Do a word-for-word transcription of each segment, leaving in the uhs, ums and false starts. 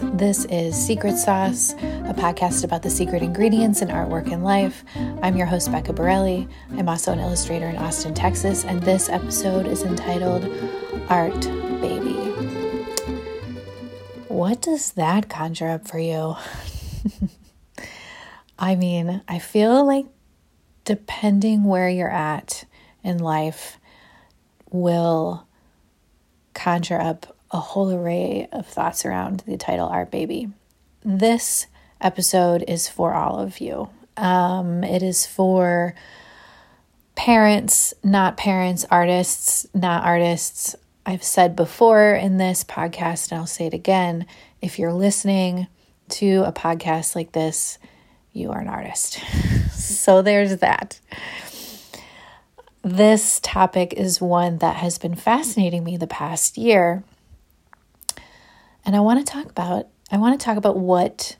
guys. This is Secret Sauce, a podcast about the secret ingredients in artwork and life. I'm your host, Becca Borelli. I'm also an illustrator in Austin, Texas, and this episode is entitled Art Baby. What does that conjure up for you? I mean, I feel like depending where you're at in life will conjure up a whole array of thoughts around the title Art Baby. This episode is for all of you. Um, it is for parents, not parents, artists, not artists. I've said before in this podcast, and I'll say it again, if you're listening to a podcast like this, you are an artist. So there's that. This topic is one that has been fascinating me the past year. And I want to talk about, I want to talk about what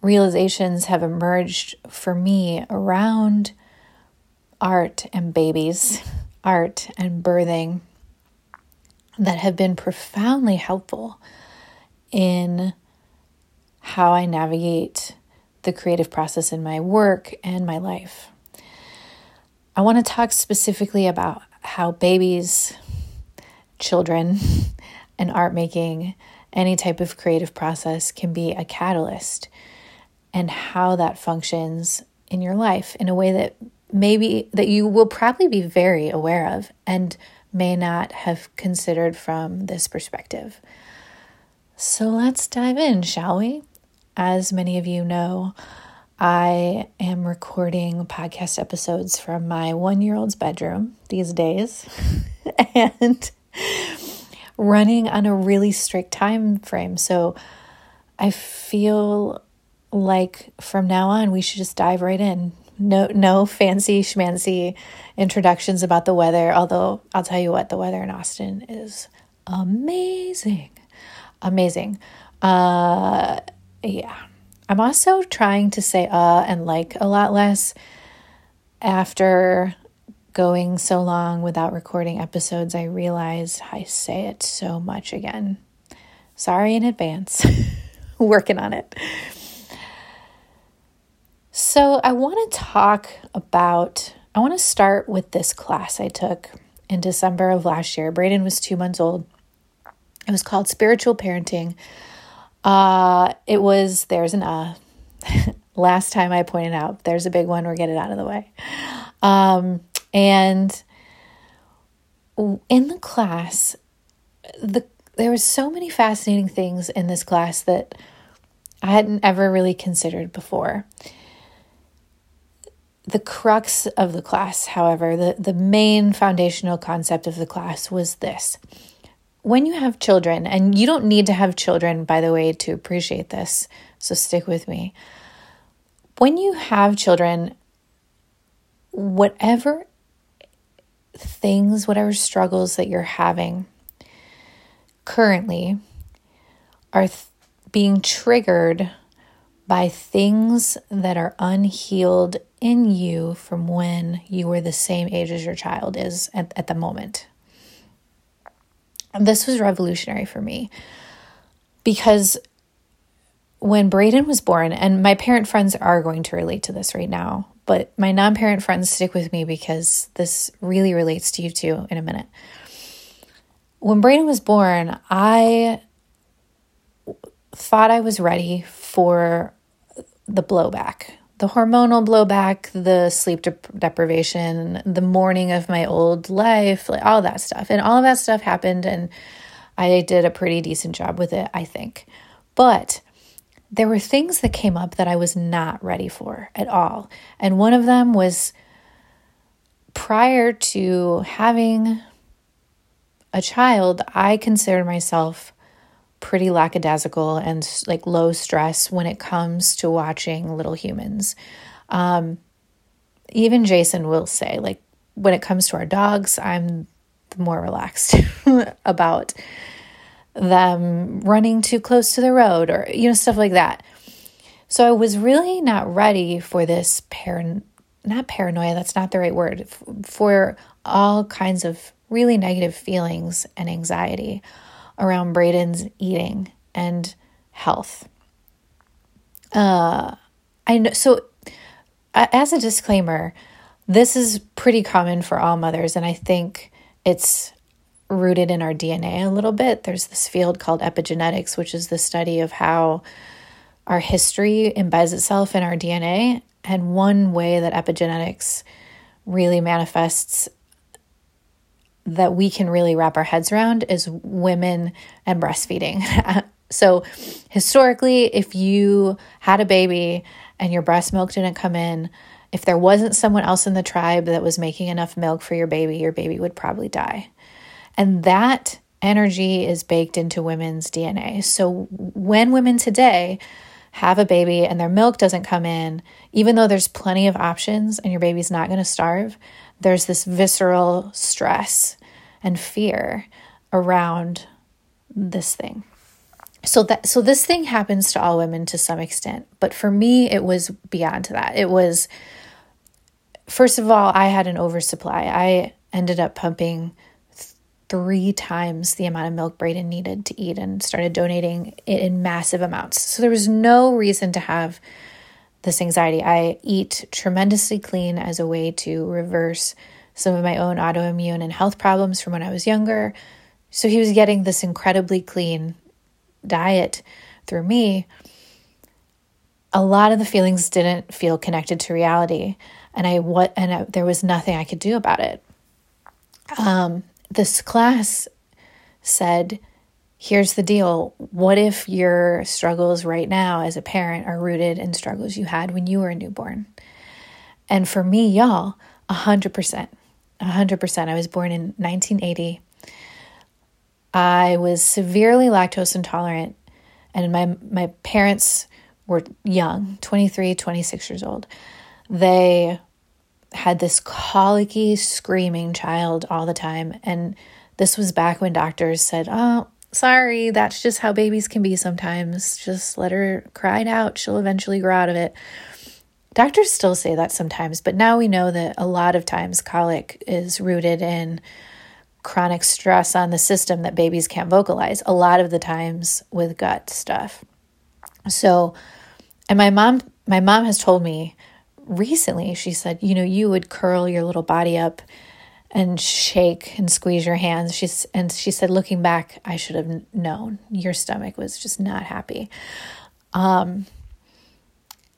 realizations have emerged for me around art and babies, art and birthing that have been profoundly helpful in how I navigate the creative process in my work and my life. I want to talk specifically about how babies, children, and art making, any type of creative process can be a catalyst and how that functions in your life in a way that maybe that you will probably be very aware of and may not have considered from this perspective. So let's dive in, shall we? As many of you know, I am recording podcast episodes from my one-year-old's bedroom these days and running on a really strict time frame. So I feel like from now on, we should just dive right in. No, no fancy schmancy introductions about the weather. Although I'll tell you what, the weather in Austin is amazing. Amazing. Uh, yeah. I'm also trying to say uh and like a lot less after going so long without recording episodes. I realize I say it so much again. Sorry in advance. Working on it. So I want to talk about, I want to start with this class I took in December of last year. Brayden was two months old. It was called Spiritual Parenting. Uh, it was, there's an uh, last time I pointed out, there's a big one, we're getting it out of the way. Um, and in the class, the, there was so many fascinating things in this class that I hadn't ever really considered before. The crux of the class, however, the, the main foundational concept of the class was this. When you have children, and you don't need to have children, by the way, to appreciate this, so stick with me. When you have children, whatever things, whatever struggles that you're having currently are th- being triggered by things that are unhealed in you from when you were the same age as your child is at, at the moment. This was revolutionary for me because when Brayden was born, and my parent friends are going to relate to this right now, but my non-parent friends stick with me because this really relates to you too in a minute. When Brayden was born, I thought I was ready for the blowback, the hormonal blowback, the sleep dep- deprivation, the mourning of my old life, like all that stuff. And all of that stuff happened, and I did a pretty decent job with it, I think. But there were things that came up that I was not ready for at all. And one of them was prior to having a child, I considered myself pretty lackadaisical and like low stress when it comes to watching little humans. Um, even Jason will say, like, when it comes to our dogs, I'm more relaxed about them running too close to the road or, you know, stuff like that. So I was really not ready for this parent, not paranoia, that's not the right word, f- for all kinds of really negative feelings and anxiety around Brayden's eating and health. Uh, I know, so uh, as a disclaimer, this is pretty common for all mothers, and I think it's rooted in our D N A a little bit. There's this field called epigenetics, which is the study of how our history embeds itself in our D N A. And one way that epigenetics really manifests that we can really wrap our heads around is women and breastfeeding. So historically, if you had a baby and your breast milk didn't come in, if there wasn't someone else in the tribe that was making enough milk for your baby, your baby would probably die. And that energy is baked into women's D N A. So when women today have a baby and their milk doesn't come in, even though there's plenty of options and your baby's not going to starve, there's this visceral stress and fear around this thing. So that so this thing happens to all women to some extent, but for me it was beyond that. It was, first of all, I had an oversupply. I ended up pumping three times the amount of milk Brayden needed to eat and started donating it in massive amounts. So there was no reason to have this anxiety. I eat tremendously clean as a way to reverse some of my own autoimmune and health problems from when I was younger. So he was getting this incredibly clean diet through me. A lot of the feelings didn't feel connected to reality, and I what and I, there was nothing I could do about it. Um, This class said, here's the deal. What if your struggles right now as a parent are rooted in struggles you had when you were a newborn? And for me, y'all, one hundred percent. one hundred percent. I was born in nineteen eighty. I was severely lactose intolerant, and my, my parents were young, twenty-three, twenty-six years old. They had this colicky, screaming child all the time. And this was back when doctors said, oh, sorry, that's just how babies can be sometimes. Just let her cry it out. She'll eventually grow out of it. Doctors still say that sometimes, but now we know that a lot of times colic is rooted in chronic stress on the system that babies can't vocalize, a lot of the times with gut stuff. So, and my mom, my mom has told me recently, she said, you know, you would curl your little body up and shake and squeeze your hands. She's, and she said, looking back, I should have known your stomach was just not happy. Um,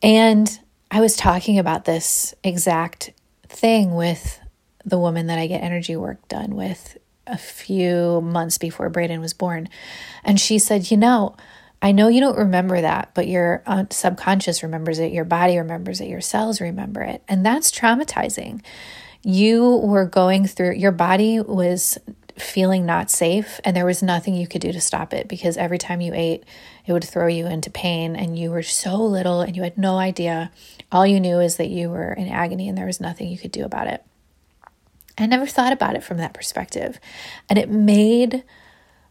and I was talking about this exact thing with the woman that I get energy work done with a few months before Brayden was born. And she said, you know, I know you don't remember that, but your subconscious remembers it, your body remembers it, your cells remember it, and that's traumatizing. You were going through, your body was feeling not safe, and there was nothing you could do to stop it, because every time you ate, it would throw you into pain, and you were so little, and you had no idea. All you knew is that you were in agony, and there was nothing you could do about it. I never thought about it from that perspective, and it made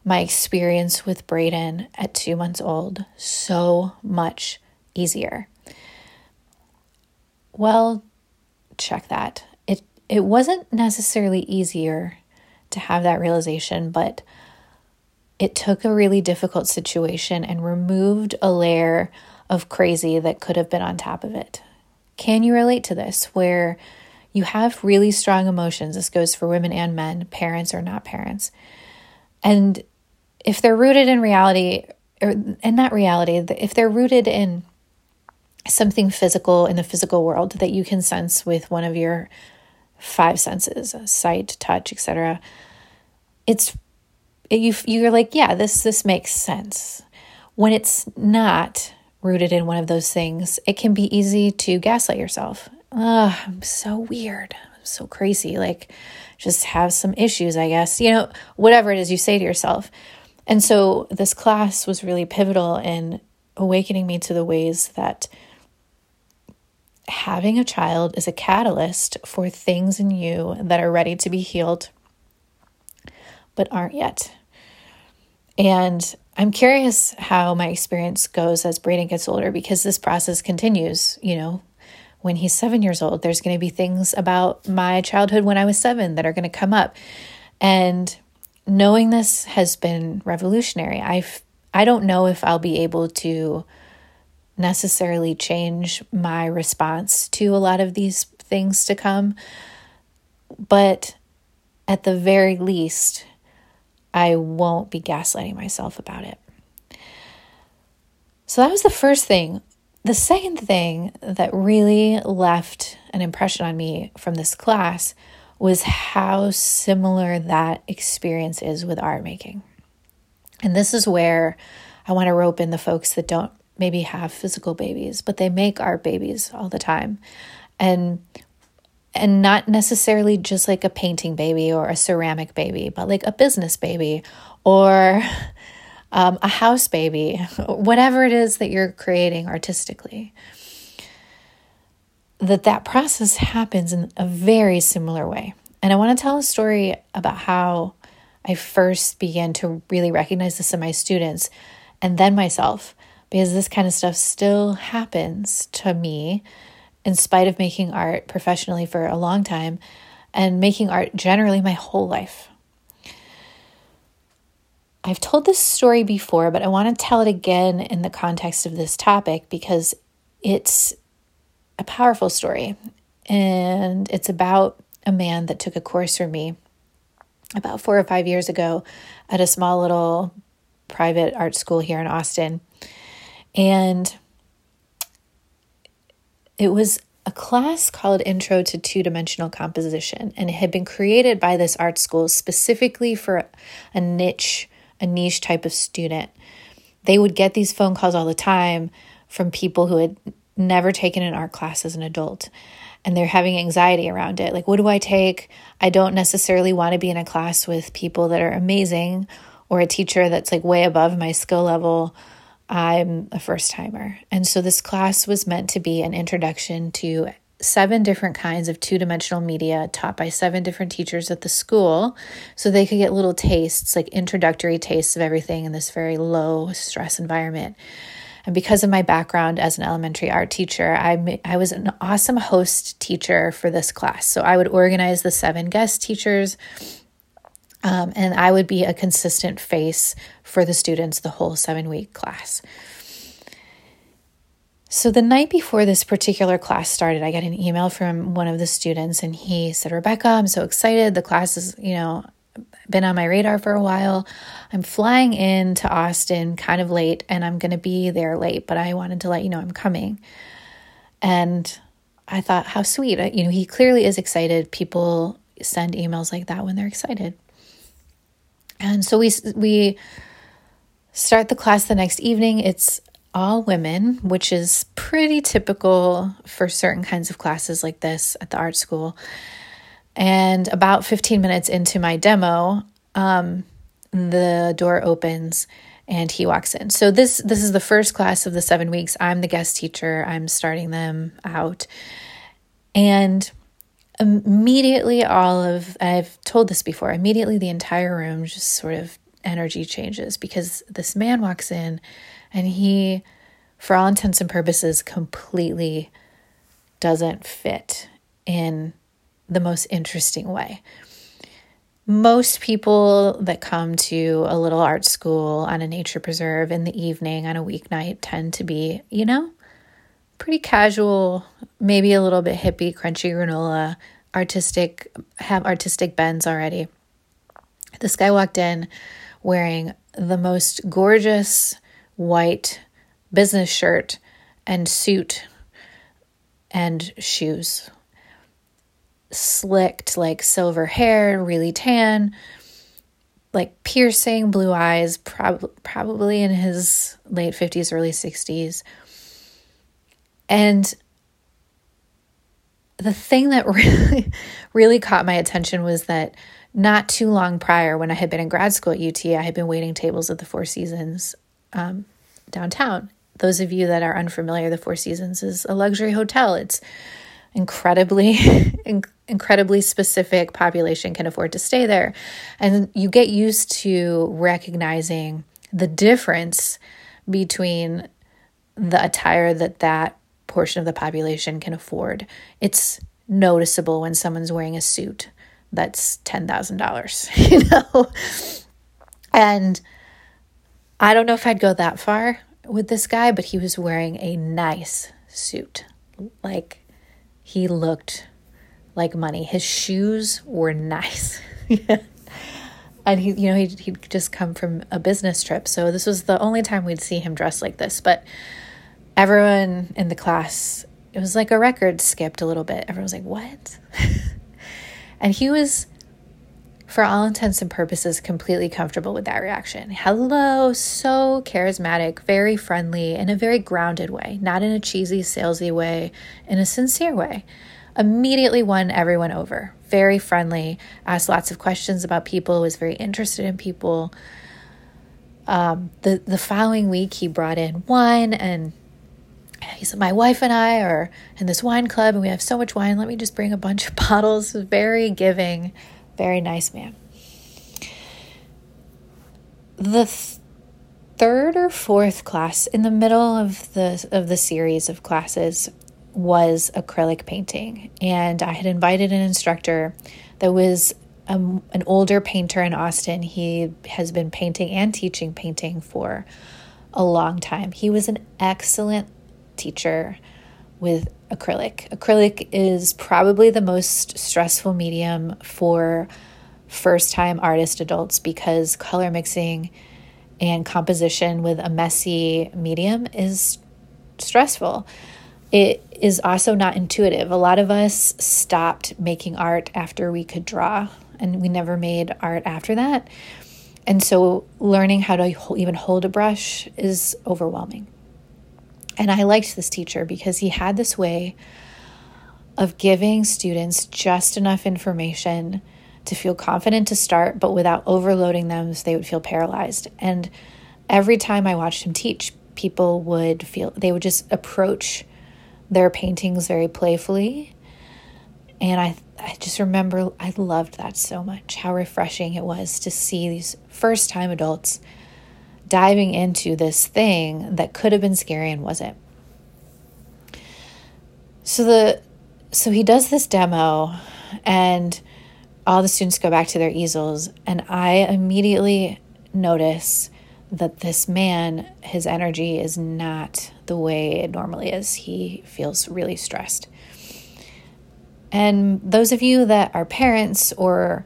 my experience with Brayden at two months old so much easier. Well, check that. It it wasn't necessarily easier to have that realization, but it took a really difficult situation and removed a layer of crazy that could have been on top of it. Can you relate to this, where you have really strong emotions? This goes for women and men, parents or not parents. And if they're rooted in reality, or and not reality, if they're rooted in something physical in the physical world that you can sense with one of your five senses, sight, touch, et cetera, it's you. You're like, yeah, this this makes sense. When it's not rooted in one of those things, it can be easy to gaslight yourself. Oh, I'm so weird. I'm so crazy. Like, just have some issues, I guess, you know, whatever it is you say to yourself. And so this class was really pivotal in awakening me to the ways that having a child is a catalyst for things in you that are ready to be healed, but aren't yet. And I'm curious how my experience goes as Brayden gets older, because this process continues, you know. When he's seven years old, there's going to be things about my childhood when I was seven that are going to come up. And knowing this has been revolutionary. I I don't know if I'll be able to necessarily change my response to a lot of these things to come, but at the very least, I won't be gaslighting myself about it. So that was the first thing. The second thing that really left an impression on me from this class was how similar that experience is with art making. And this is where I want to rope in the folks that don't maybe have physical babies, but they make art babies all the time. And and not necessarily just like a painting baby or a ceramic baby, but like a business baby or um, a house baby, whatever it is that you're creating artistically. that that process happens in a very similar way. And I want to tell a story about how I first began to really recognize this in my students and then myself, because this kind of stuff still happens to me in spite of making art professionally for a long time and making art generally my whole life. I've told this story before, but I want to tell it again in the context of this topic because it's a powerful story, and it's about a man that took a course from me about four or five years ago at a small little private art school here in Austin. And it was a class called Intro to Two-Dimensional Composition, and it had been created by this art school specifically for a niche, a niche type of student. They would get these phone calls all the time from people who had never taken an art class as an adult, and they're having anxiety around it. Like, what do I take? I don't necessarily want to be in a class with people that are amazing or a teacher that's like way above my skill level. I'm a first timer. And so this class was meant to be an introduction to seven different kinds of two-dimensional media taught by seven different teachers at the school, so they could get little tastes, like introductory tastes of everything in this very low stress environment. And because of my background as an elementary art teacher, I I was an awesome host teacher for this class. So I would organize the seven guest teachers, um, and I would be a consistent face for the students the whole seven-week class. So the night before this particular class started, I got an email from one of the students, and he said, "Rebecca, I'm so excited. The class is, you know, been on my radar for a while. I'm flying in to Austin kind of late, and I'm going to be there late, but I wanted to let you know I'm coming." And I thought, how sweet. You know, he clearly is excited. People send emails like that when they're excited. And so we we start the class the next evening. It's all women, which is pretty typical for certain kinds of classes like this at the art school. And about fifteen minutes into my demo, um, the door opens and he walks in. So this this is the first class of the seven weeks. I'm the guest teacher. I'm starting them out. And immediately all of, I've told this before, immediately the entire room just sort of energy changes, because this man walks in and he, for all intents and purposes, completely doesn't fit in the most interesting way. Most people that come to a little art school on a nature preserve in the evening on a weeknight tend to be, you know, pretty casual, maybe a little bit hippie, crunchy granola, artistic, have artistic bends already. This guy walked in wearing the most gorgeous white business shirt and suit and shoes. Slicked, like silver hair, really tan, like piercing blue eyes, prob- probably in his late fifties, early sixties. And the thing that really, really caught my attention was that not too long prior, when I had been in grad school at U T, I had been waiting tables at the Four Seasons um, downtown. Those of you that are unfamiliar, the Four Seasons is a luxury hotel. It's incredibly, incredibly specific population can afford to stay there. And you get used to recognizing the difference between the attire that that portion of the population can afford. It's noticeable when someone's wearing a suit that's ten thousand dollars, you know? And I don't know if I'd go that far with this guy, but he was wearing a nice suit. Like, he looked like money. His shoes were nice. And he, you know, he'd, he'd just come from a business trip. So this was the only time we'd see him dressed like this. But everyone in the class, it was like a record skipped a little bit. Everyone was like, what? And he was, for all intents and purposes, completely comfortable with that reaction. Hello, so charismatic, very friendly, in a very grounded way, not in a cheesy, salesy way, in a sincere way. Immediately won everyone over. Very friendly, asked lots of questions about people, was very interested in people. Um, the, the following week, he brought in wine, and he said, my wife and I are in this wine club, and we have so much wine. Let me just bring a bunch of bottles. Very giving. Very nice man. The th- third or fourth class in the middle of the of the series of classes was acrylic painting. And I had invited an instructor that was a, an older painter in Austin. He has been painting and teaching painting for a long time. He was an excellent teacher with acrylic. Acrylic is probably the most stressful medium for first-time artist adults because color mixing and composition with a messy medium is stressful. It is also not intuitive. A lot of us stopped making art after we could draw, and we never made art after that. And so learning how to even hold a brush is overwhelming. And I liked this teacher because he had this way of giving students just enough information to feel confident to start, but without overloading them so they would feel paralyzed. And every time I watched him teach, people would feel, they would just approach their paintings very playfully. And I, I just remember, I loved that so much, how refreshing it was to see these first-time adults diving into this thing that could have been scary and wasn't. So the so he does this demo, and all the students go back to their easels, and I immediately notice that this man, his energy is not the way it normally is. He feels really stressed. And those of you that are parents or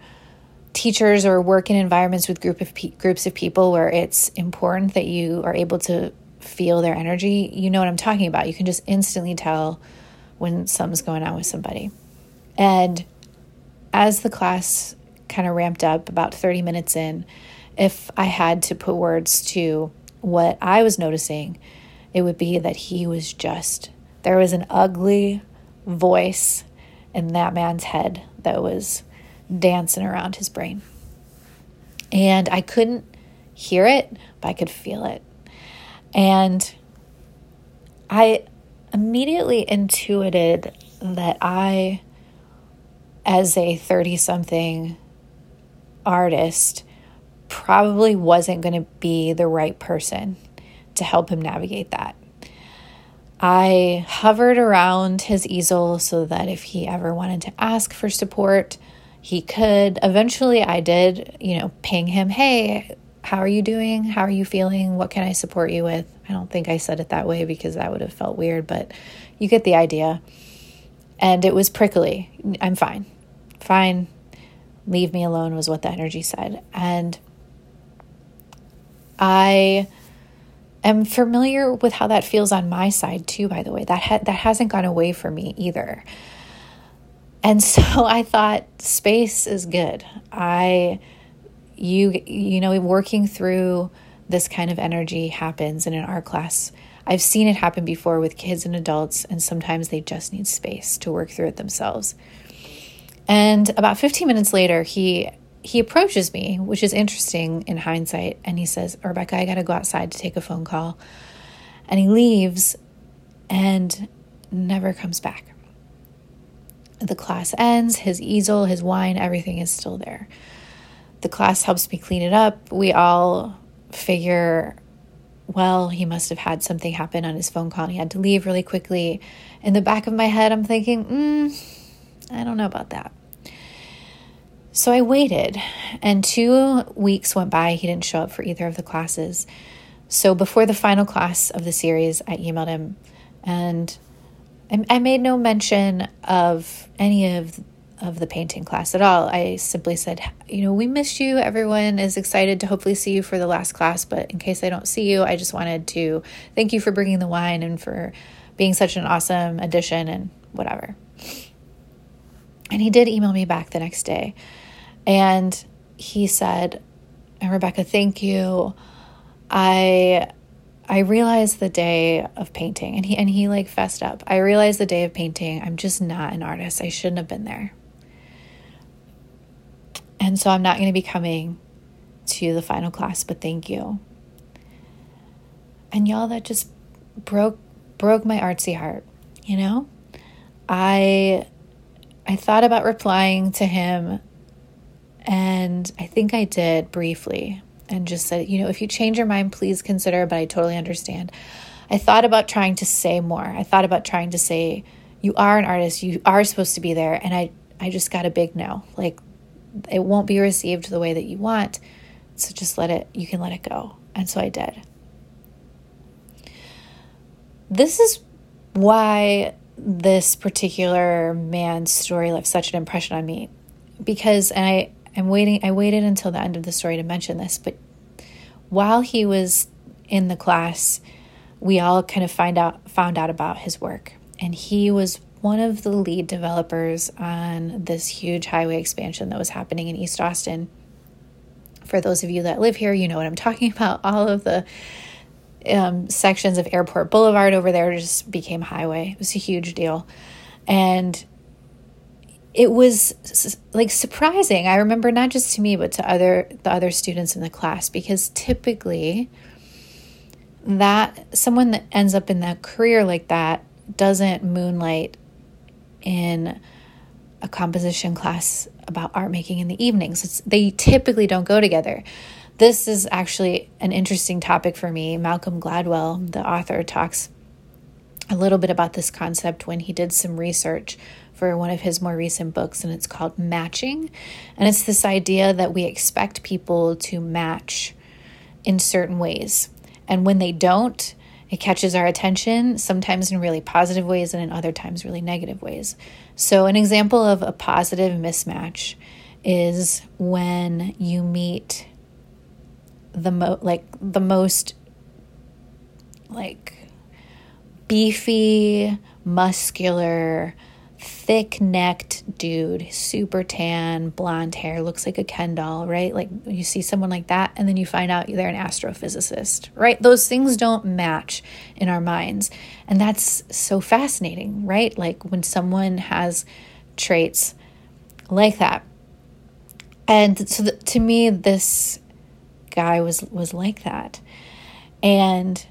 teachers or work in environments with group of pe- groups of people where it's important that you are able to feel their energy, you know what I'm talking about. You can just instantly tell when something's going on with somebody. And as the class kind of ramped up about thirty minutes in, if I had to put words to what I was noticing, it would be that he was just, there was an ugly voice in that man's head that was dancing around his brain. And I couldn't hear it, but I could feel it. And I immediately intuited that I, as a thirty-something artist, probably wasn't going to be the right person to help him navigate that. I hovered around his easel so that if he ever wanted to ask for support, he could. Eventually I did, you know, ping him, hey, how are you doing? How are you feeling? What can I support you with? I don't think I said it that way because that would have felt weird, but you get the idea. And it was prickly. I'm fine. Fine. Leave me alone was what the energy said. And I am familiar with how that feels on my side too, by the way. That ha- that hasn't gone away from me either. And so I thought space is good. I, you, you know, working through this kind of energy happens. And in our class, I've seen it happen before with kids and adults. And sometimes they just need space to work through it themselves. And about fifteen minutes later, he, he approaches me, which is interesting in hindsight. And he says, Rebecca, I got to go outside to take a phone call. And he leaves and never comes back. The class ends, his easel, his wine, everything is still there. The class helps me clean it up. We all figure, well, he must have had something happen on his phone call and he had to leave really quickly. In the back of my head, I'm thinking, mm, I don't know about that. So I waited, and two weeks went by. He didn't show up for either of the classes. So before the final class of the series, I emailed him, and I, I made no mention of any of of the painting class at all. I simply said, you know, we missed you. Everyone is excited to hopefully see you for the last class, but in case I don't see you, I just wanted to thank you for bringing the wine and for being such an awesome addition and whatever. And he did email me back the next day, and he said, and Rebecca, thank you. I I realized the day of painting, and he and he like fessed up. I realized the day of painting, I'm just not an artist. I shouldn't have been there. And so I'm not going to be coming to the final class, but thank you. And y'all, that just broke broke my artsy heart, you know? I I thought about replying to him, and I think I did briefly, and just said, you know, if you change your mind, please consider, but I totally understand. I thought about trying to say more. I thought about trying to say, you are an artist, you are supposed to be there, and I, I just got a big no. Like, it won't be received the way that you want, so just let it, you can let it go. And so I did. This is why this particular man's story left such an impression on me, because, and I, I'm waiting, I waited until the end of the story to mention this, but while he was in the class, we all kind of find out, found out about his work. And he was one of the lead developers on this huge highway expansion that was happening in East Austin. For those of you that live here, you know what I'm talking about. All of the um, sections of Airport Boulevard over there just became highway. It was a huge deal. And it was like surprising. I remember, not just to me, but to other the other students in the class, because typically that someone that ends up in that career like that doesn't moonlight in a composition class about art making in the evenings. It's, they typically don't go together. This is actually an interesting topic for me. Malcolm Gladwell, the author, talks a little bit about this concept when he did some research for one of his more recent books, and it's called Matching. And it's this idea that we expect people to match in certain ways. And when they don't, it catches our attention, sometimes in really positive ways and in other times really negative ways. So an example of a positive mismatch is when you meet the mo- like the most like beefy, muscular, thick-necked dude, super tan, blonde hair, looks like a Ken doll, right? Like, you see someone like that, and then you find out they're an astrophysicist, right? Those things don't match in our minds. And that's so fascinating, right? Like, when someone has traits like that. And so, the, to me, this guy was, was like that. And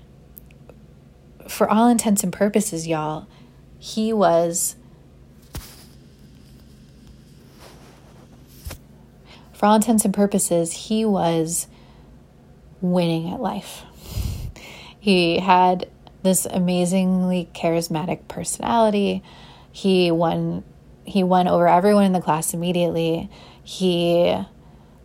for all intents and purposes, y'all, he was... For all intents and purposes, he was winning at life. He had this amazingly charismatic personality. He won he won over everyone in the class immediately. He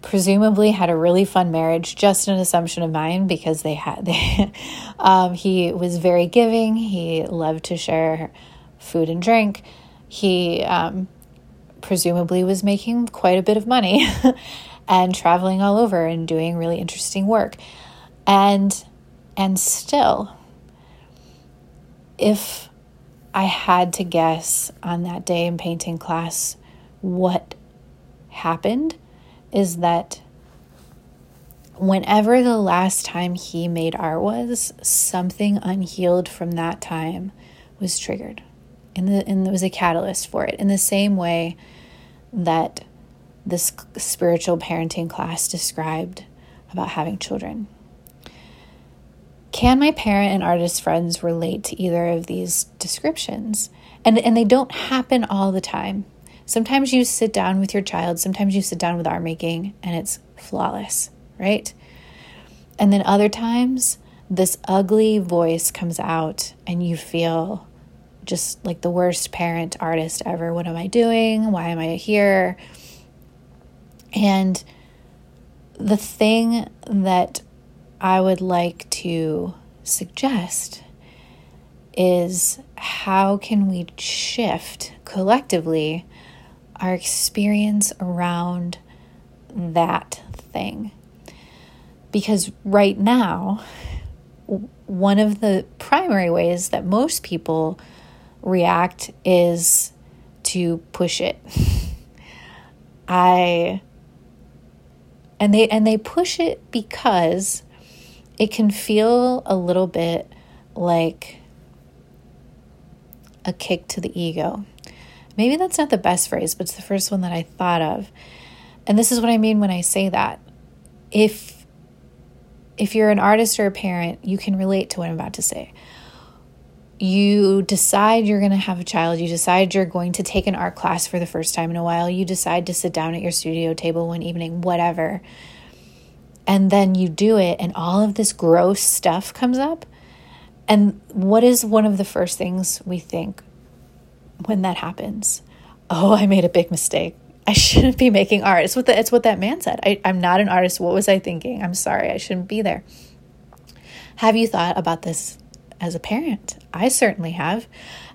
presumably had a really fun marriage, just an assumption of mine, because they had they, um, he was very giving. He loved to share food and drink. He um presumably was making quite a bit of money and traveling all over and doing really interesting work. And and still, if I had to guess on that day in painting class, what happened is that whenever the last time he made art was, something unhealed from that time was triggered. And, the, and there was a catalyst for it. In the same way that this spiritual parenting class described about having children. Can my parent and artist friends relate to either of these descriptions? And, and they don't happen all the time. Sometimes you sit down with your child. Sometimes you sit down with art making and it's flawless, right? And then other times this ugly voice comes out and you feel just like the worst parent artist ever. What am I doing? Why am I here? And the thing that I would like to suggest is how can we shift collectively our experience around that thing? Because right now, one of the primary ways that most people react is to push it. I and they and they push it because it can feel a little bit like a kick to the ego. Maybe that's not the best phrase, but it's the first one that I thought of. And this is what I mean when I say that. If if you're an artist or a parent, you can relate to what I'm about to say. You decide you're going to have a child. You decide you're going to take an art class for the first time in a while. You decide to sit down at your studio table one evening, whatever. And then you do it, and all of this gross stuff comes up. And what is one of the first things we think when that happens? Oh, I made a big mistake. I shouldn't be making art. It's what, the, it's what that man said. I, I'm not an artist. What was I thinking? I'm sorry. I shouldn't be there. Have you thought about this as a parent? I certainly have.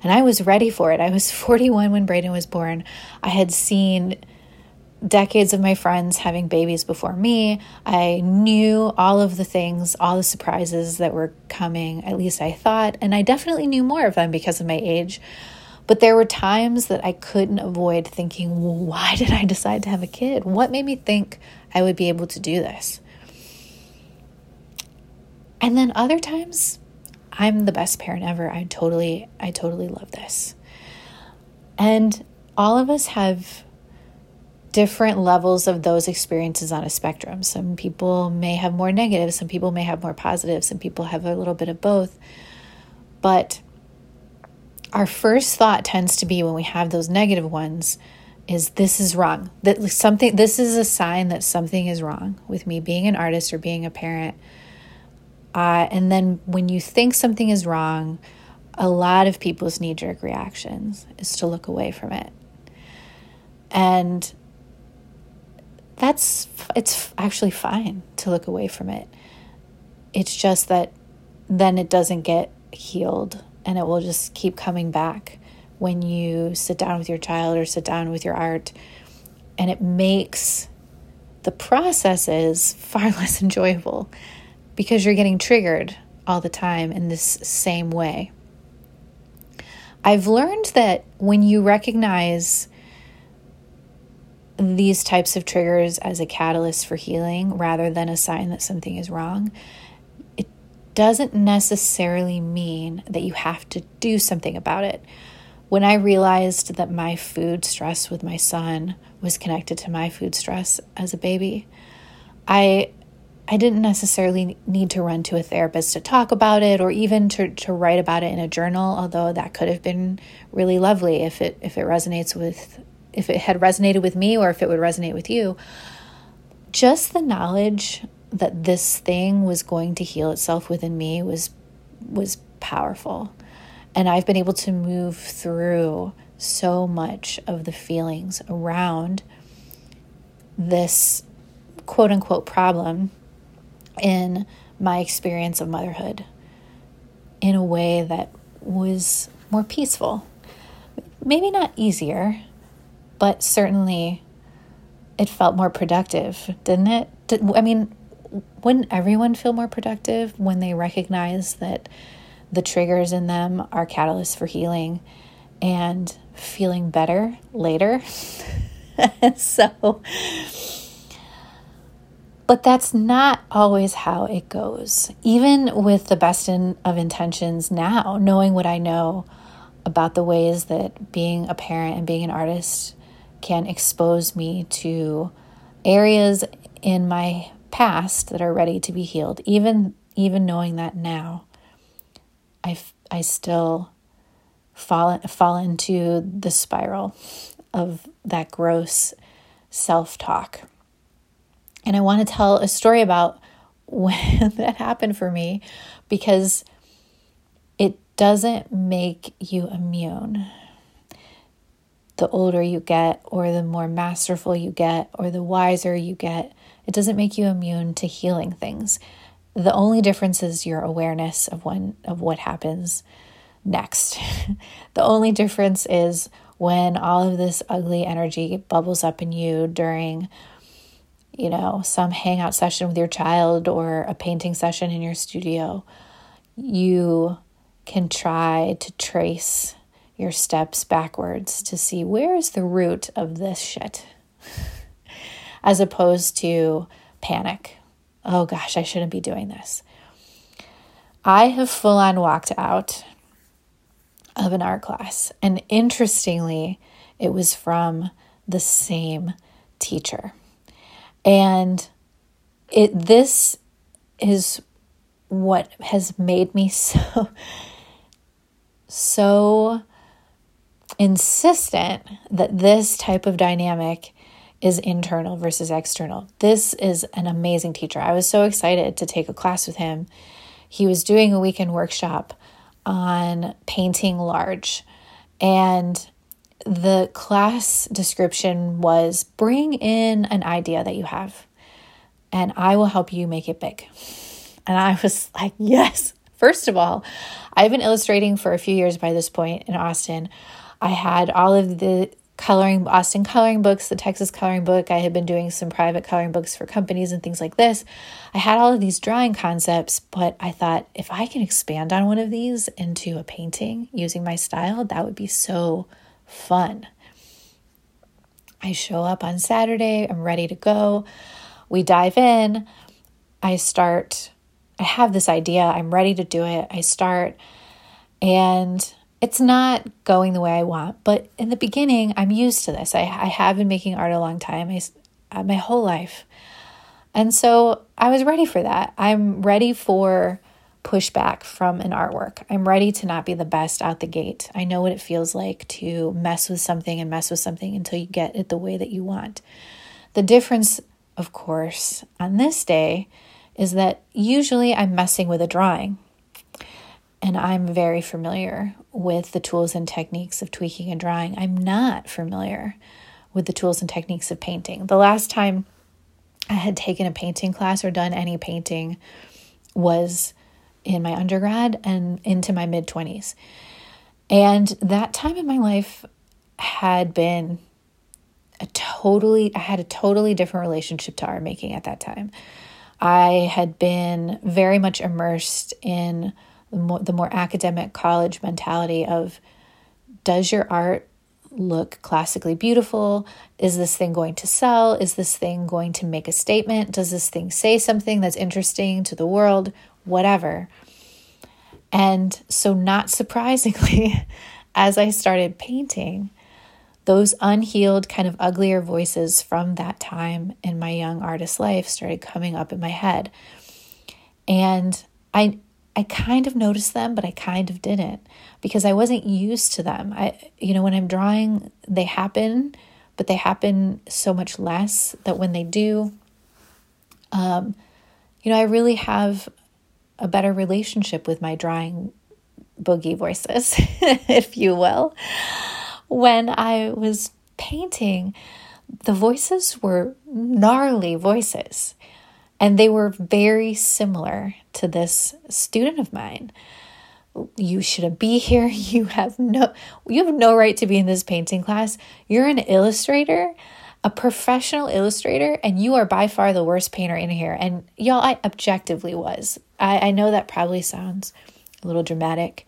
And I was ready for it. I was forty-one when Brayden was born. I had seen decades of my friends having babies before me. I knew all of the things, all the surprises that were coming, at least I thought, and I definitely knew more of them because of my age. But there were times that I couldn't avoid thinking, well, why did I decide to have a kid? What made me think I would be able to do this? And then other times, I'm the best parent ever. I totally, I totally love this. And all of us have different levels of those experiences on a spectrum. Some people may have more negative, some people may have more positive, some people have a little bit of both. But our first thought tends to be, when we have those negative ones, is this is wrong. That something, this is a sign that something is wrong with me being an artist or being a parent. Uh, and then when you think something is wrong, a lot of people's knee-jerk reactions is to look away from it. And That's, it's actually fine to look away from it. It's just that then it doesn't get healed, and it will just keep coming back when you sit down with your child or sit down with your art. And it makes the processes far less enjoyable because you're getting triggered all the time in this same way. I've learned that when you recognize these types of triggers as a catalyst for healing rather than a sign that something is wrong, it doesn't necessarily mean that you have to do something about it. When I realized that my food stress with my son was connected to my food stress as a baby, I I didn't necessarily need to run to a therapist to talk about it, or even to, to write about it in a journal, although that could have been really lovely if it if it resonates with if it had resonated with me, or if it would resonate with you. Just the knowledge that this thing was going to heal itself within me was was powerful. And I've been able to move through so much of the feelings around this quote-unquote problem in my experience of motherhood in a way that was more peaceful. Maybe not easier, but certainly it felt more productive, didn't it? Did, I mean, wouldn't everyone feel more productive when they recognize that the triggers in them are catalysts for healing and feeling better later? So, but that's not always how it goes. Even with the best in, of intentions now, knowing what I know about the ways that being a parent and being an artist can expose me to areas in my past that are ready to be healed. Even even knowing that now, I, I still fall, fall into the spiral of that gross self-talk. And I want to tell a story about when that happened for me, because it doesn't make you immune. The older you get, or the more masterful you get, or the wiser you get, it doesn't make you immune to healing things. The only difference is your awareness of when of what happens next. The only difference is when all of this ugly energy bubbles up in you during, you know, some hangout session with your child or a painting session in your studio, you can try to trace your steps backwards to see where is the root of this shit, as opposed to panic. Oh gosh, I shouldn't be doing this. I have full-on walked out of an art class, and interestingly, it was from the same teacher. And it this is what has made me so, so insistent that this type of dynamic is internal versus external. This is an amazing teacher. I was so excited to take a class with him. He was doing a weekend workshop on painting large, and the class description was, bring in an idea that you have and I will help you make it big. And I was like, yes. First of all, I've been illustrating for a few years by this point in Austin. I had all of the coloring, Austin coloring books, the Texas coloring book. I had been doing some private coloring books for companies and things like this. I had all of these drawing concepts, but I thought if I can expand on one of these into a painting using my style, that would be so fun. I show up on Saturday. I'm ready to go. We dive in. I start... I have this idea. I'm ready to do it. I start, and it's not going the way I want, but in the beginning, I'm used to this. I, I have been making art a long time, I, my whole life. And so I was ready for that. I'm ready for pushback from an artwork. I'm ready to not be the best out the gate. I know what it feels like to mess with something and mess with something until you get it the way that you want. The difference, of course, on this day is that usually I'm messing with a drawing, and I'm very familiar with the tools and techniques of tweaking and drawing. I'm not familiar with the tools and techniques of painting. The last time I had taken a painting class or done any painting was in my undergrad and into my mid-twenties. And that time in my life had been a totally, I had a totally different relationship to art making at that time. I had been very much immersed in the more, the more academic college mentality of, does your art look classically beautiful? Is this thing going to sell? Is this thing going to make a statement? Does this thing say something that's interesting to the world? Whatever. And so not surprisingly, as I started painting, those unhealed, kind of uglier voices from that time in my young artist life started coming up in my head. And I I kind of noticed them, but I kind of didn't, because I wasn't used to them. I, you know, when I'm drawing, they happen, but they happen so much less that when they do, um, you know, I really have a better relationship with my drawing boogie voices, if you will. When I was painting, the voices were gnarly voices, and they were very similar to this student of mine. You shouldn't be here. You have no, you have no right to be in this painting class. You're an illustrator, a professional illustrator, and you are by far the worst painter in here. And y'all, I objectively was. I, I know that probably sounds a little dramatic,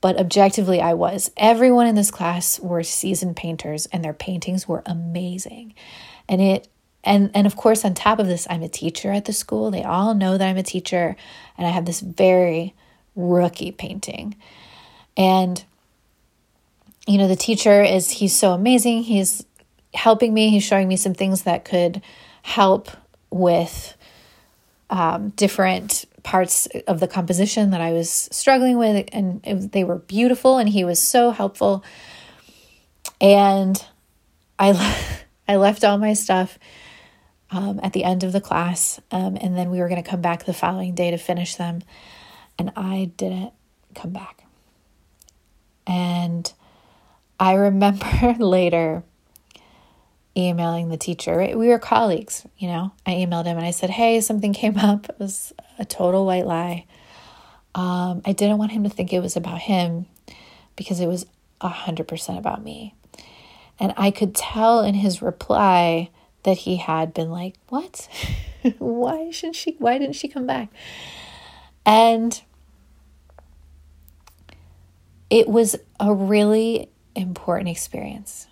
but objectively, I was. Everyone in this class were seasoned painters, and their paintings were amazing. And it, and and of course, on top of this, I'm a teacher at the school. They all know that I'm a teacher, and I have this very rookie painting. And, you know, the teacher is, he's so amazing. He's helping me. He's showing me some things that could help with um, different parts of the composition that I was struggling with, and it, they were beautiful, and he was so helpful. And I le- I left all my stuff um, at the end of the class, um, and then we were going to come back the following day to finish them, and I didn't come back. And I remember later emailing the teacher. We were colleagues, you know. I emailed him and I said, hey, something came up. It was a total white lie. Um, I didn't want him to think it was about him because it was one hundred percent about me. And I could tell in his reply that he had been like, what? Why should she, why didn't she come back? And it was a really important experience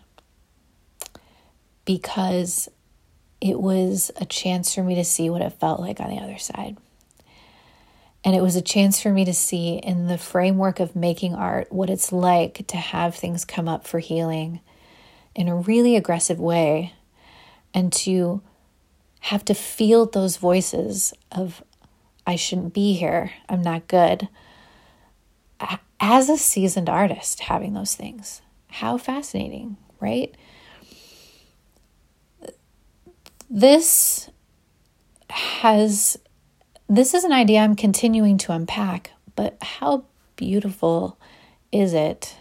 because it was a chance for me to see what it felt like on the other side. And it was a chance for me to see in the framework of making art what it's like to have things come up for healing in a really aggressive way and to have to field those voices of, I shouldn't be here, I'm not good. As a seasoned artist, having those things, how fascinating, right? This has... This is an idea I'm continuing to unpack, but how beautiful is it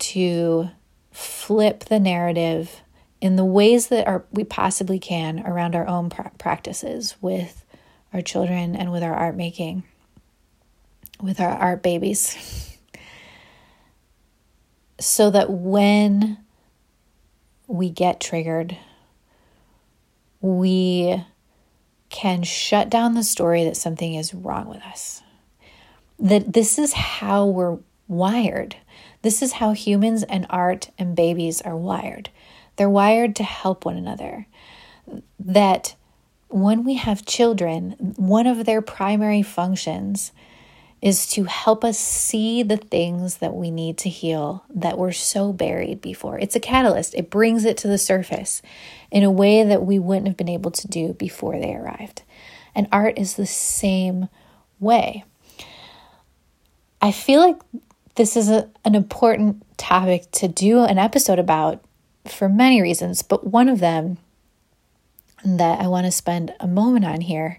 to flip the narrative in the ways that are, we possibly can around our own pr- practices with our children and with our art making, with our art babies, so that when we get triggered, we can shut down the story that something is wrong with us. That this is how we're wired. This is how humans and art and babies are wired. They're wired to help one another. That when we have children, one of their primary functions is to help us see the things that we need to heal that were so buried before. It's a catalyst. It brings it to the surface in a way that we wouldn't have been able to do before they arrived. And art is the same way. I feel like this is a, an important topic to do an episode about for many reasons, but one of them that I want to spend a moment on here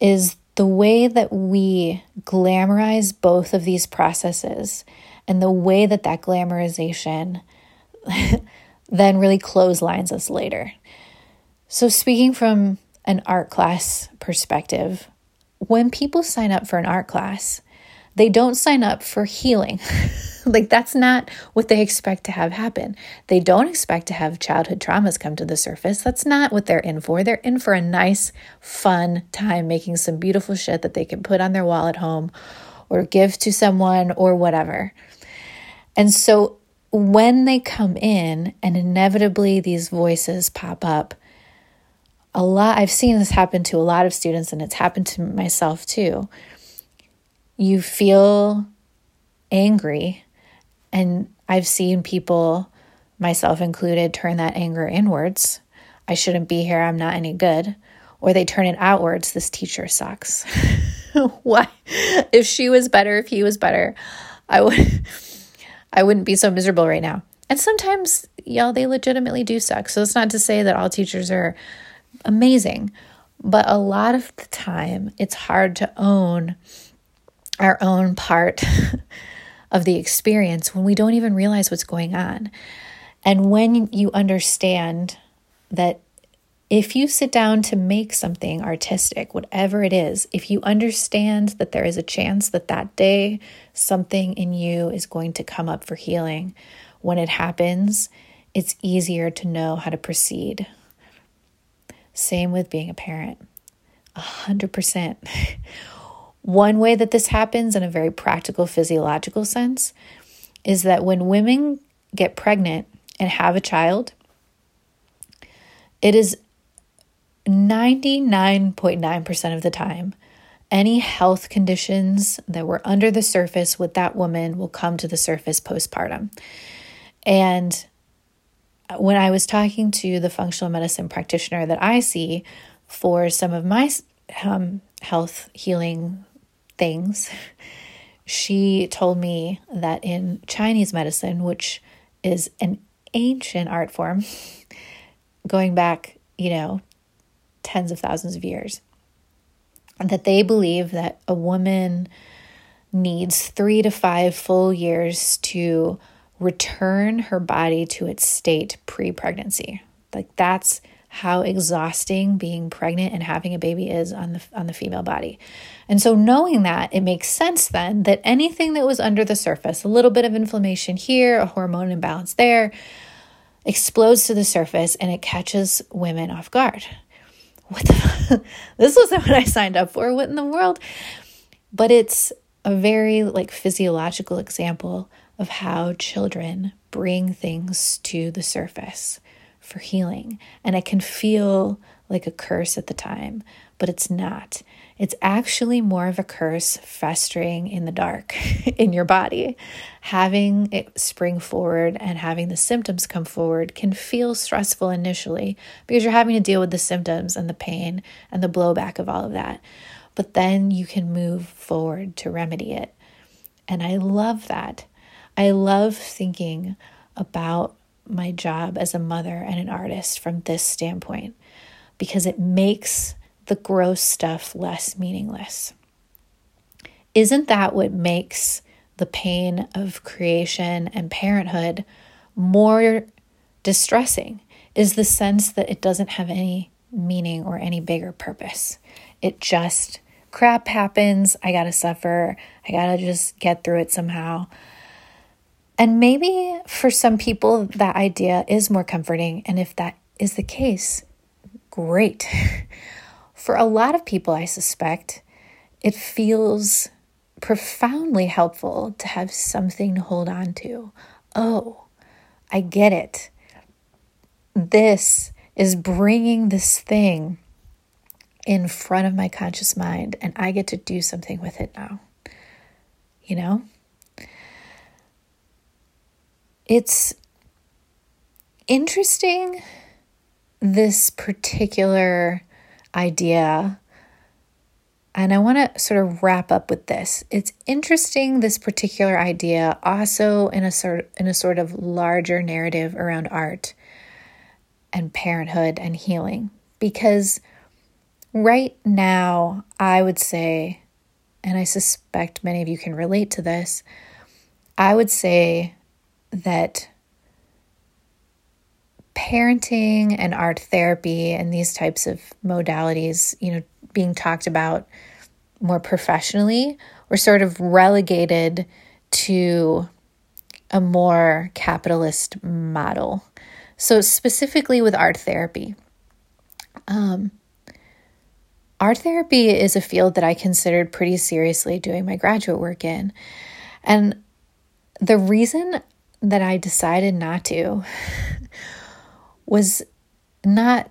is the way that we glamorize both of these processes and the way that that glamorization then really clotheslines us later. So speaking from an art class perspective, when people sign up for an art class, they don't sign up for healing. Like, that's not what they expect to have happen. They don't expect to have childhood traumas come to the surface. That's not what they're in for. They're in for a nice, fun time making some beautiful shit that they can put on their wall at home or give to someone or whatever. And so when they come in and inevitably these voices pop up, a lot, I've seen this happen to a lot of students, and it's happened to myself too. You feel angry, and I've seen people, myself included, turn that anger inwards. I shouldn't be here, I'm not any good. Or they turn it outwards, this teacher sucks. Why? If she was better, if he was better, I would I wouldn't be so miserable right now. And sometimes, y'all, they legitimately do suck. So it's not to say that all teachers are amazing, but a lot of the time it's hard to own our own part of the experience when we don't even realize what's going on. And when you understand that if you sit down to make something artistic, whatever it is, if you understand that there is a chance that that day something in you is going to come up for healing, when it happens, it's easier to know how to proceed. Same with being a parent. A hundred percent. One way that this happens in a very practical physiological sense is that when women get pregnant and have a child, it is ninety-nine point nine percent of the time, any health conditions that were under the surface with that woman will come to the surface postpartum. And when I was talking to the functional medicine practitioner that I see for some of my um, health healing things, she told me that in Chinese medicine, which is an ancient art form going back, you know, tens of thousands of years, that they believe that a woman needs three to five full years to return her body to its state pre-pregnancy. Like, that's how exhausting being pregnant and having a baby is on the on the female body. And so knowing that, it makes sense then that anything that was under the surface, a little bit of inflammation here, a hormone imbalance there, explodes to the surface and it catches women off guard. What the This wasn't what I signed up for. What in the world? But it's a very like physiological example of how children bring things to the surface for healing. And it can feel like a curse at the time, but it's not. It's actually more of a curse festering in the dark in your body. Having it spring forward and having the symptoms come forward can feel stressful initially because you're having to deal with the symptoms and the pain and the blowback of all of that. But then you can move forward to remedy it. And I love that. I love thinking about my job as a mother and an artist from this standpoint, because it makes the gross stuff less meaningless. Isn't that what makes the pain of creation and parenthood more distressing? Is the sense that it doesn't have any meaning or any bigger purpose. It just, crap happens, I gotta suffer, I gotta just get through it somehow. And maybe for some people, that idea is more comforting. And if that is the case, great. For a lot of people, I suspect, it feels profoundly helpful to have something to hold on to. Oh, I get it. This is bringing this thing in front of my conscious mind, and I get to do something with it now. You know? It's interesting, this particular idea, and I want to sort of wrap up with this. It's interesting, this particular idea, also in a sort in a sort of larger narrative around art and parenthood and healing, because right now, I would say, and I suspect many of you can relate to this, I would say that parenting and art therapy and these types of modalities, you know, being talked about more professionally, were sort of relegated to a more capitalist model. So specifically with art therapy, um, art therapy is a field that I considered pretty seriously doing my graduate work in. And the reason that I decided not to was not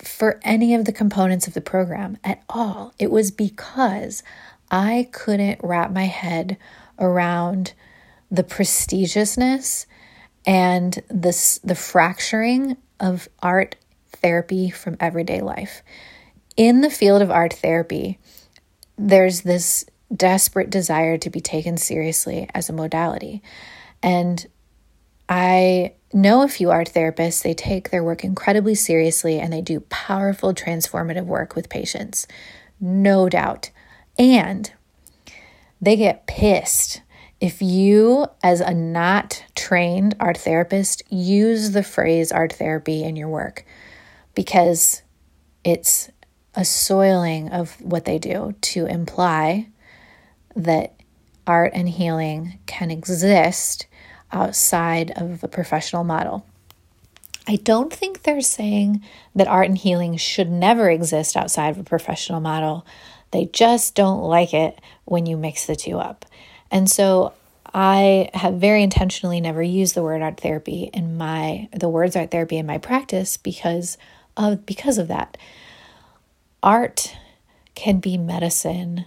for any of the components of the program at all. It was because I couldn't wrap my head around the prestigiousness and this, the fracturing of art therapy from everyday life. In the field of art therapy, there's this desperate desire to be taken seriously as a modality. And I know a few art therapists, they take their work incredibly seriously and they do powerful transformative work with patients, no doubt. And they get pissed if you, as a not trained art therapist, use the phrase art therapy in your work, because it's a soiling of what they do to imply that art and healing can exist outside of a professional model. I don't think they're saying that art and healing should never exist outside of a professional model. They just don't like it when you mix the two up. And so I have very intentionally never used the word art therapy in my, the words art therapy in my practice because of, because of that. Art can be medicine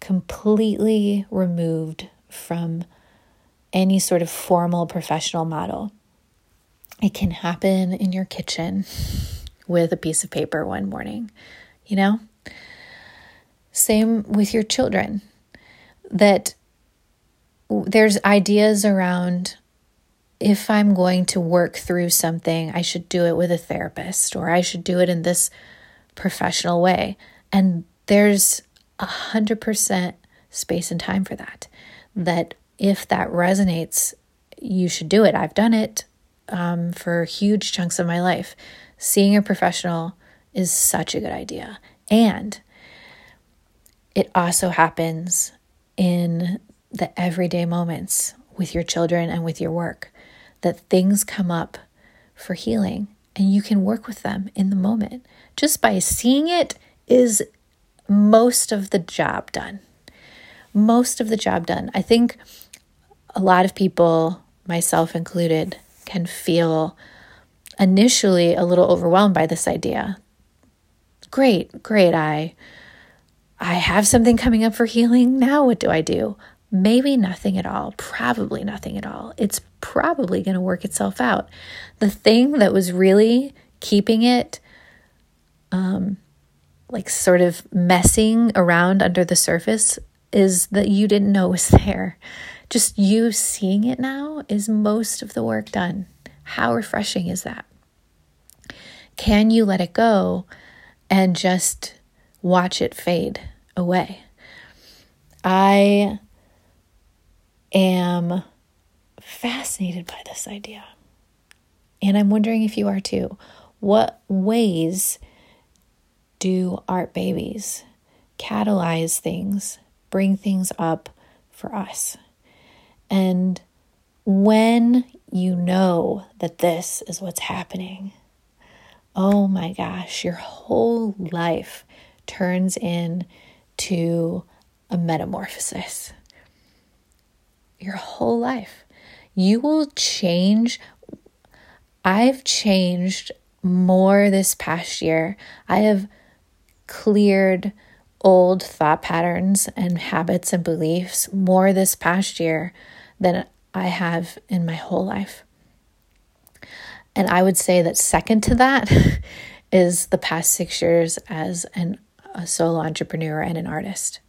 completely removed from any sort of formal professional model. It can happen in your kitchen with a piece of paper one morning, you know? Same with your children. That there's ideas around, if I'm going to work through something, I should do it with a therapist, or I should do it in this professional way. And there's a hundred percent space and time for that. That if that resonates you should do it. I've done it um, for huge chunks of my life. Seeing a professional is such a good idea. And it also happens in the everyday moments with your children and with your work, that things come up for healing and you can work with them in the moment. Just by seeing it is most of the job done. Most of the job done. I think a lot of people, myself included, can feel initially a little overwhelmed by this idea. Great, great. I I have something coming up for healing. Now what do I do? Maybe nothing at all. Probably nothing at all. It's probably going to work itself out. The thing that was really keeping it um, like sort of messing around under the surface is that you didn't know was there. Just you seeing it now is most of the work done. How refreshing is that? Can you let it go and just watch it fade away? I am fascinated by this idea. And I'm wondering if you are too. What ways do art babies catalyze things, bring things up for us? And when you know that this is what's happening, oh my gosh, your whole life turns into a metamorphosis. Your whole life. You will change. I've changed more this past year. I have cleared old thought patterns and habits and beliefs more this past year than I have in my whole life. And I would say that second to that is the past six years as an a solo entrepreneur and an artist.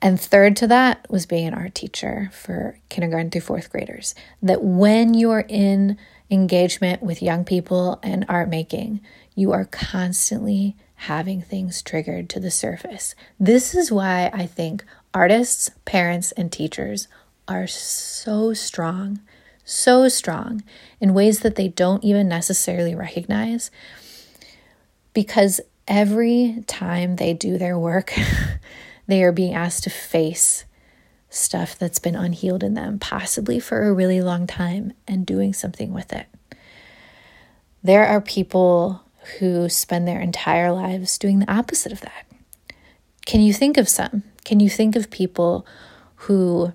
And third to that was being an art teacher for kindergarten through fourth graders. That when you're in engagement with young people and art making, you are constantly having things triggered to the surface. This is why I think artists, parents, and teachers are so strong, so strong in ways that they don't even necessarily recognize, because every time they do their work, they are being asked to face stuff that's been unhealed in them, possibly for a really long time, and doing something with it. There are people who spend their entire lives doing the opposite of that. Can you think of some? Can you think of people who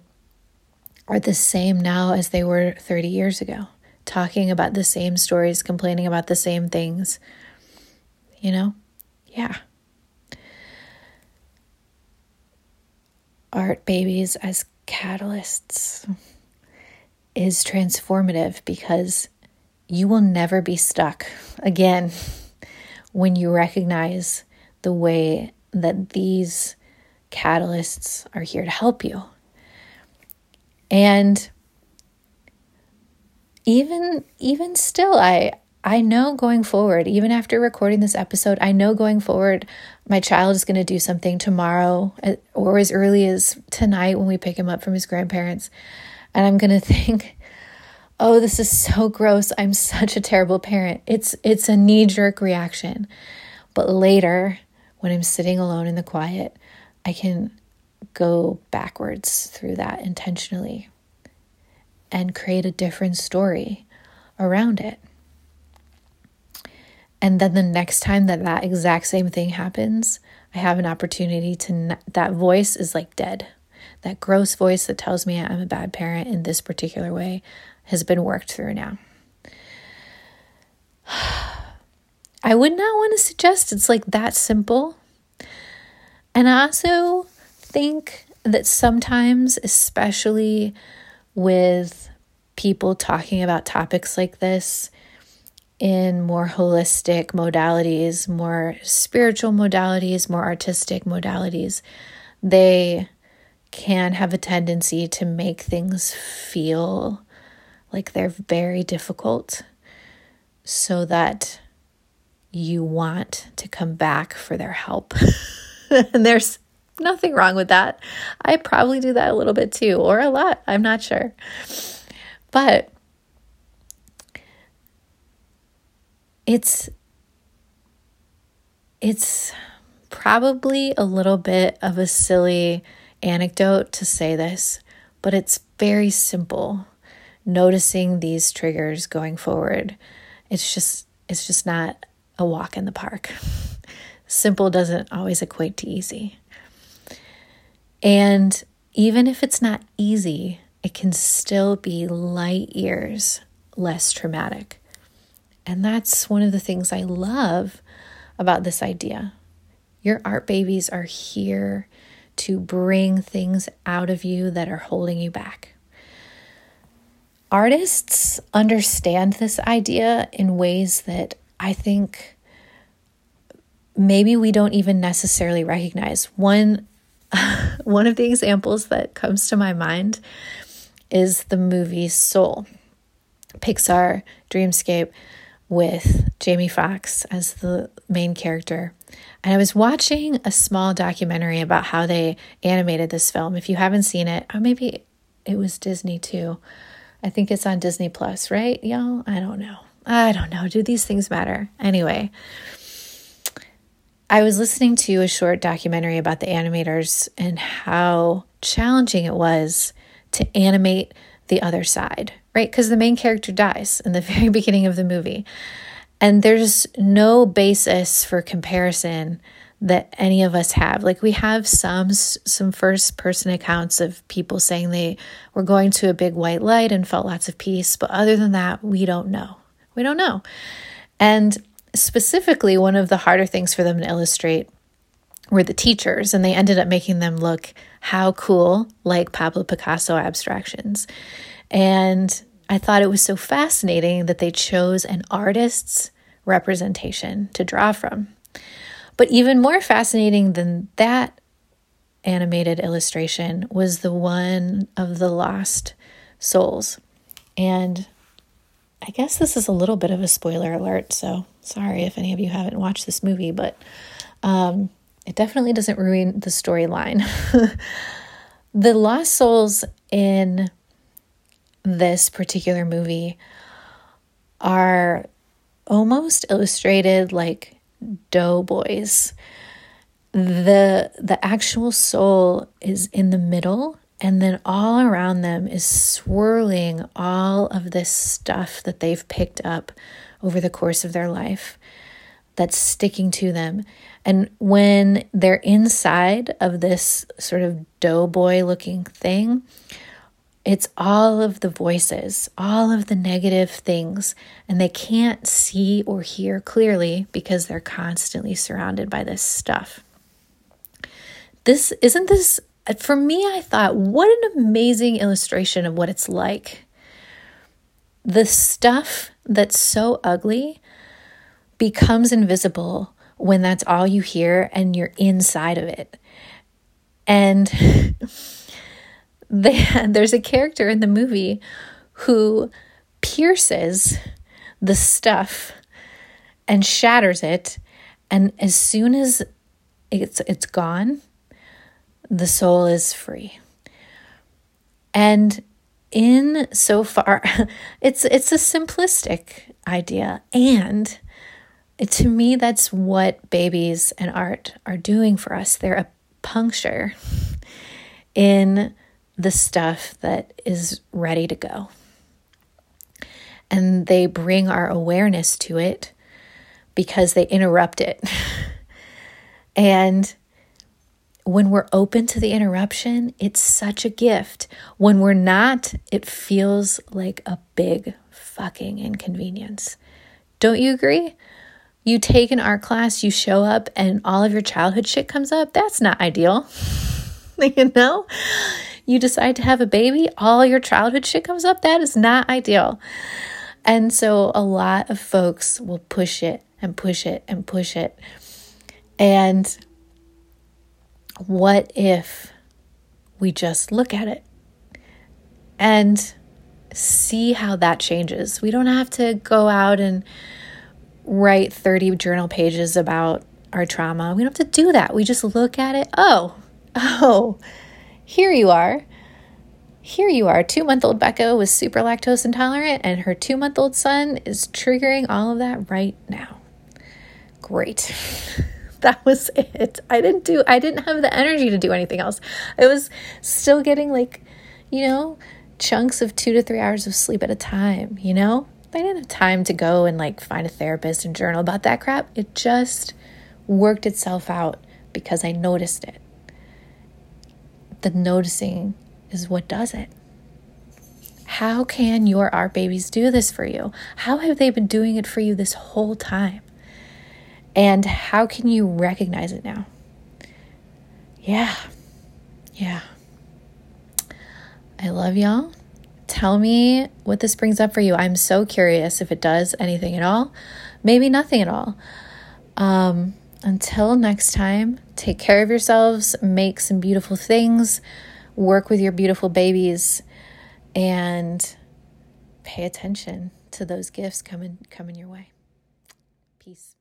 are the same now as they were thirty years ago, talking about the same stories, complaining about the same things? You know? Yeah. Art babies as catalysts is transformative, because you will never be stuck again when you recognize the way that these catalysts are here to help you. And even even still, I I know going forward, even after recording this episode, I know going forward, my child is going to do something tomorrow or as early as tonight when we pick him up from his grandparents. And I'm going to think, oh, this is so gross. I'm such a terrible parent. It's it's a knee-jerk reaction. But later, when I'm sitting alone in the quiet, I can go backwards through that intentionally and create a different story around it. And then the next time that that exact same thing happens, I have an opportunity to, n- that voice is like dead. That gross voice that tells me I'm a bad parent in this particular way has been worked through now. I would not want to suggest it's like that simple. And I also think that sometimes, especially with people talking about topics like this, in more holistic modalities, more spiritual modalities, more artistic modalities, they can have a tendency to make things feel like they're very difficult, so that you want to come back for their help. And there's nothing wrong with that. I probably do that a little bit too, or a lot. I'm not sure. But it's it's probably a little bit of a silly anecdote to say this, but it's very simple. Noticing these triggers going forward, it's just it's just not a walk in the park. Simple doesn't always equate to easy. And even if it's not easy, it can still be light years less traumatic. And that's one of the things I love about this idea. Your art babies are here to bring things out of you that are holding you back. Artists understand this idea in ways that I think maybe we don't even necessarily recognize. One one of the examples that comes to my mind is the movie Soul, Pixar Dreamscape, with Jamie Foxx as the main character. And I was watching a small documentary about how they animated this film. If you haven't seen it, or maybe it was Disney too. I think it's on Disney Plus, right, y'all? I don't know. I don't know. Do these things matter? Anyway, I was listening to a short documentary about the animators and how challenging it was to animate the other side, right? Because the main character dies in the very beginning of the movie. And there's no basis for comparison that any of us have. Like, we have some some first person accounts of people saying they were going to a big white light and felt lots of peace, but other than that, we don't know. We don't know. And specifically, one of the harder things for them to illustrate were the teachers, and they ended up making them look how cool, like Pablo Picasso abstractions. And I thought it was so fascinating that they chose an artist's representation to draw from. But even more fascinating than that animated illustration was the one of the lost souls. And I guess this is a little bit of a spoiler alert, so sorry if any of you haven't watched this movie, but um, it definitely doesn't ruin the storyline. The lost souls in this particular movie are almost illustrated like doughboys. The the actual soul is in the middle, and then all around them is swirling all of this stuff that they've picked up over the course of their life that's sticking to them. And when they're inside of this sort of doughboy looking thing, it's all of the voices, all of the negative things, and they can't see or hear clearly because they're constantly surrounded by this stuff. This isn't this, for me, I thought, what an amazing illustration of what it's like. The stuff that's so ugly becomes invisible when that's all you hear and you're inside of it. And They, there's a character in the movie who pierces the stuff and shatters it, and as soon as it's it's gone, the soul is free. And in so far, it's it's a simplistic idea, and to me, that's what babies and art are doing for us. They're a puncture in the stuff that is ready to go. And they bring our awareness to it because they interrupt it. And when we're open to the interruption, it's such a gift. When we're not, it feels like a big fucking inconvenience. Don't you agree? You take an art class, you show up, and all of your childhood shit comes up. That's not ideal. You know? You decide to have a baby, all your childhood shit comes up. That is not ideal. And so a lot of folks will push it and push it and push it. And what if we just look at it and see how that changes? We don't have to go out and write thirty journal pages about our trauma. We don't have to do that. We just look at it. Oh, oh. Here you are. Here you are, two-month-old Becca was super lactose intolerant, and her two-month-old son is triggering all of that right now. Great. That was it. I didn't do, I didn't have the energy to do anything else. I was still getting, like, you know, chunks of two to three hours of sleep at a time, you know? I didn't have time to go and, like, find a therapist and journal about that crap. It just worked itself out because I noticed it. The noticing is what does it. How can your art babies do this for you? How have they been doing it for you this whole time? And how can you recognize it now? Yeah. Yeah. I love y'all. Tell me what this brings up for you. I'm so curious if it does anything at all. Maybe nothing at all. Um, until next time, take care of yourselves. Make some beautiful things. Work with your beautiful babies. And pay attention to those gifts coming, coming your way. Peace.